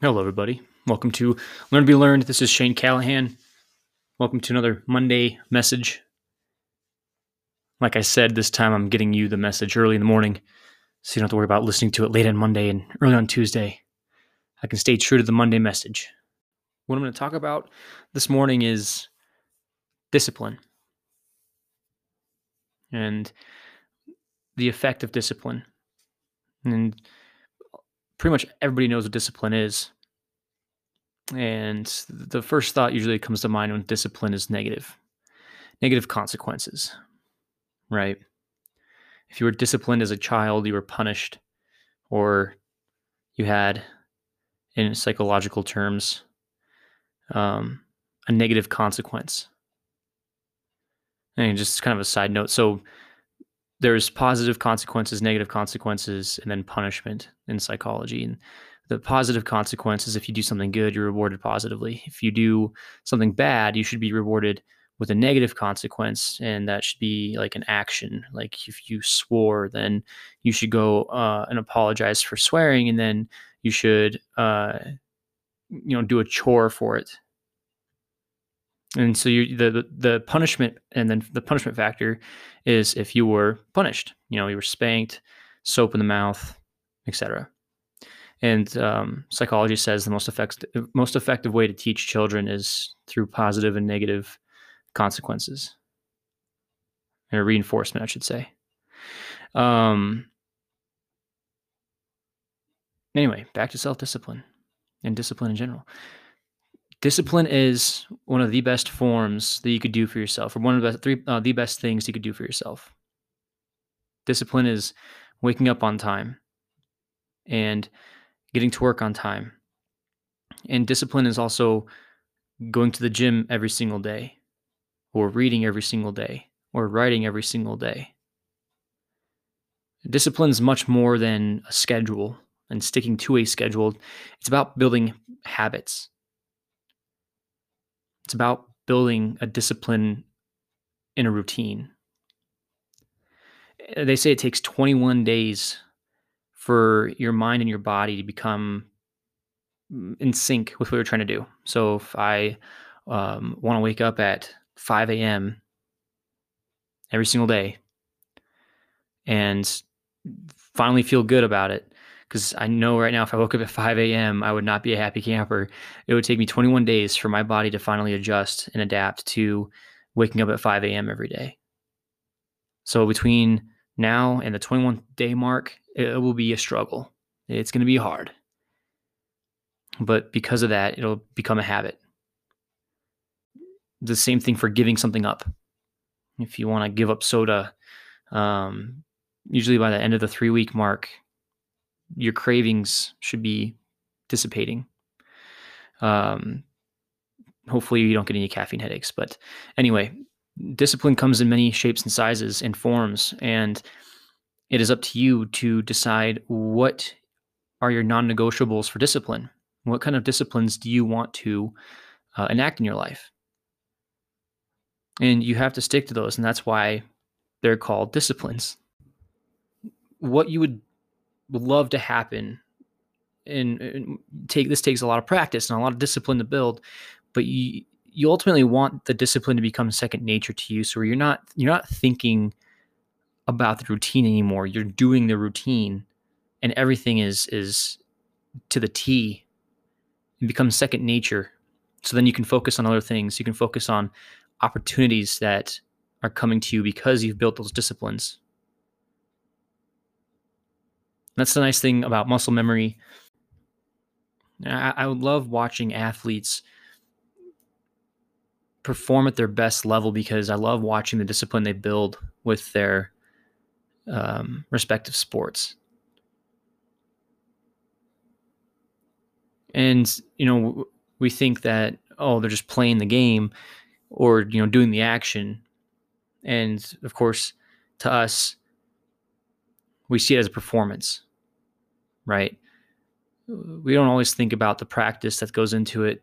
Hello, everybody. Welcome to Learn to Be Learned. This is Shane Callahan. Welcome to another Monday message. Like I said, this time I'm getting you the message early in the morning, so you don't have to worry about listening to it late on Monday and early on Tuesday. I can stay true to the Monday message. What I'm going to talk about this morning is discipline and the effect of discipline. And pretty much everybody knows what discipline is. And the first thought usually comes to mind when discipline is negative consequences, right? If you were disciplined as a child, you were punished, or you had, in psychological terms, a negative consequence. And just kind of a side note. So there's positive consequences, negative consequences, and then punishment in psychology. And the positive consequence is if you do something good, you're rewarded positively. If you do something bad, you should be rewarded with a negative consequence, and that should be like an action. Like if you swore, then you should go and apologize for swearing, and then you should do a chore for it. And so the punishment, and then the punishment factor is if you were punished, you were spanked, soap in the mouth, etc. And psychology says the most effective way to teach children is through positive and negative consequences, or reinforcement, I should say. Anyway, back to self-discipline and discipline in general. Discipline is one of the best forms that you could do for yourself, or one of the three best things you could do for yourself. Discipline is waking up on time and getting to work on time. And discipline is also going to the gym every single day, or reading every single day, or writing every single day. Discipline is much more than a schedule and sticking to a schedule. It's about building habits. It's about building a discipline in a routine. They say it takes 21 days for your mind and your body to become in sync with what you're trying to do. So if I want to wake up at 5 a.m. every single day and finally feel good about it, because I know right now if I woke up at 5 a.m., I would not be a happy camper. It would take me 21 days for my body to finally adjust and adapt to waking up at 5 a.m. every day. So between now and the 21-day mark, it will be a struggle. It's going to be hard. But because of that, it'll become a habit. The same thing for giving something up. If you want to give up soda, usually by the end of the 3-week mark, your cravings should be dissipating. Hopefully you don't get any caffeine headaches, but anyway, discipline comes in many shapes and sizes and forms, and it is up to you to decide what are your non-negotiables for discipline. What kind of disciplines do you want to enact in your life? And you have to stick to those, and that's why they're called disciplines. What you would love to happen, and this takes a lot of practice and a lot of discipline to build, but you ultimately want the discipline to become second nature to you, so you're not thinking about the routine anymore. You're doing the routine, and everything is to the T. It becomes second nature, so then you can focus on other things. You can focus on opportunities that are coming to you because you've built those disciplines. That's the nice thing about muscle memory. I love watching athletes perform at their best level because I love watching the discipline they build with their respective sports. And, we think that, oh, they're just playing the game or, doing the action. And, of course, to us, we see it as a performance. Right? We don't always think about the practice that goes into it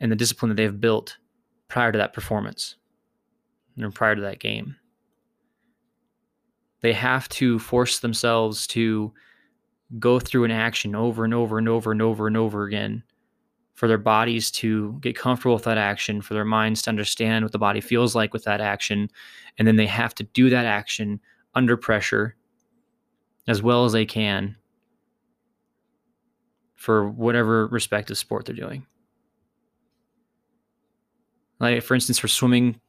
and the discipline that they've built prior to that performance and prior to that game. They have to force themselves to go through an action over and over and over and over and over again, for their bodies to get comfortable with that action, for their minds to understand what the body feels like with that action. And then they have to do that action under pressure as well as they can for whatever respective sport they're doing. Like, for instance, for swimming,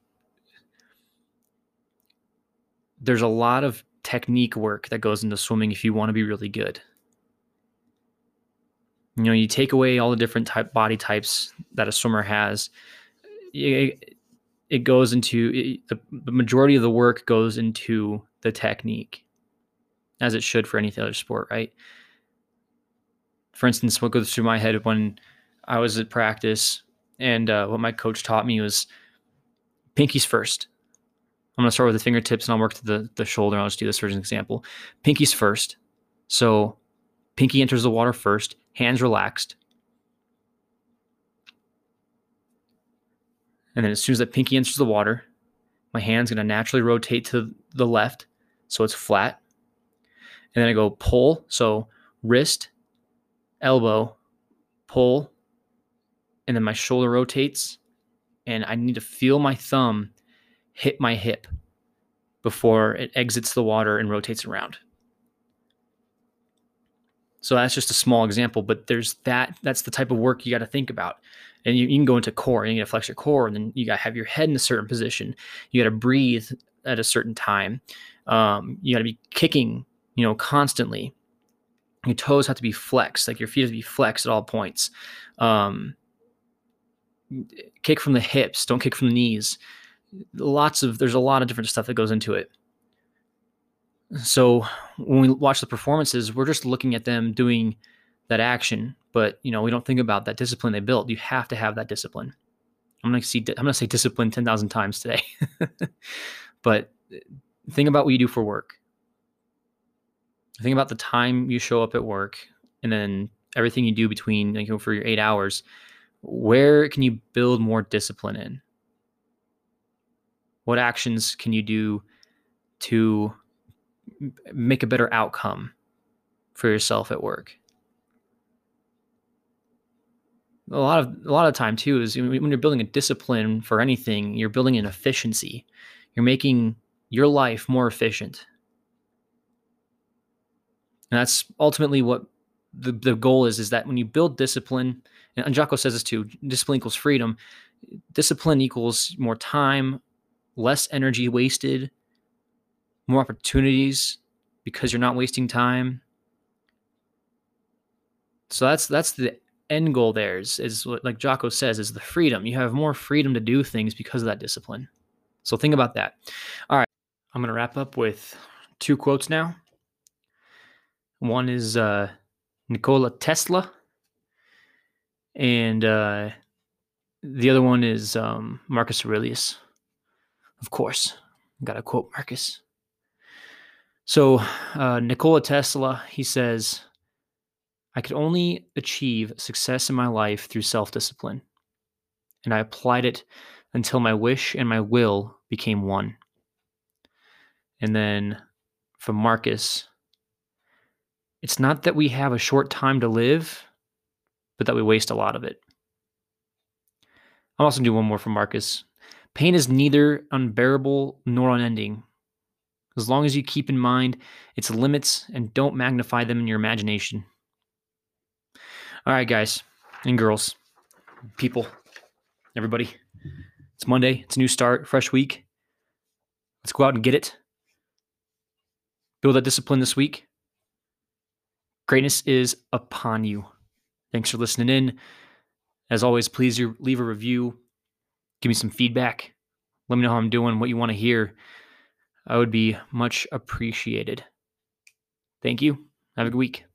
there's a lot of technique work that goes into swimming if you want to be really good. You know, you take away all the different body types that a swimmer has. It goes into the majority of the work goes into the technique, as it should for any other sport, right? For instance, what goes through my head when I was at practice and what my coach taught me was pinkies first. I'm going to start with the fingertips and I'll work to the shoulder. I'll just do this for an example. Pinkies first. So pinky enters the water first. Hands relaxed. And then as soon as that pinky enters the water, my hand's going to naturally rotate to the left, so it's flat. And then I go pull, so wrist, elbow, pull, and then my shoulder rotates. And I need to feel my thumb hit my hip before it exits the water and rotates around. So that's just a small example, but there's that. That's the type of work you got to think about. And you can go into core, and you got to flex your core, and then you got to have your head in a certain position. You got to breathe at a certain time. You got to be kicking, constantly. Your toes have to be flexed, like your feet have to be flexed at all points. Kick from the hips, don't kick from the knees. There's a lot of different stuff that goes into it. So when we watch the performances, we're just looking at them doing that action, but we don't think about that discipline they built. You have to have that discipline. I'm going to say discipline 10,000 times today, but think about what you do for work. Think about the time you show up at work, and then everything you do between, for your 8 hours. Where can you build more discipline in? What actions can you do to make a better outcome for yourself at work? A lot of time too is when you're building a discipline for anything, you're building an efficiency. You're making your life more efficient. And that's ultimately what the goal is that when you build discipline, and Jocko says this too, discipline equals freedom. Discipline equals more time, less energy wasted, more opportunities because you're not wasting time. So that's the end goal there is what, like Jocko says, is the freedom. You have more freedom to do things because of that discipline. So think about that. All right. I'm going to wrap up with 2 quotes now. One is Nikola Tesla. And the other one is Marcus Aurelius. Of course, got to quote Marcus. So Nikola Tesla, he says, I could only achieve success in my life through self-discipline, and I applied it until my wish and my will became one. And then from Marcus, it's not that we have a short time to live, but that we waste a lot of it. I'll also do one more from Marcus. Pain is neither unbearable nor unending, as long as you keep in mind its limits and don't magnify them in your imagination. All right, guys and girls, people, everybody. It's Monday. It's a new start, fresh week. Let's go out and get it. Build that discipline this week. Greatness is upon you. Thanks for listening in. As always, please leave a review. Give me some feedback. Let me know how I'm doing, what you want to hear. I would be much appreciated. Thank you. Have a good week.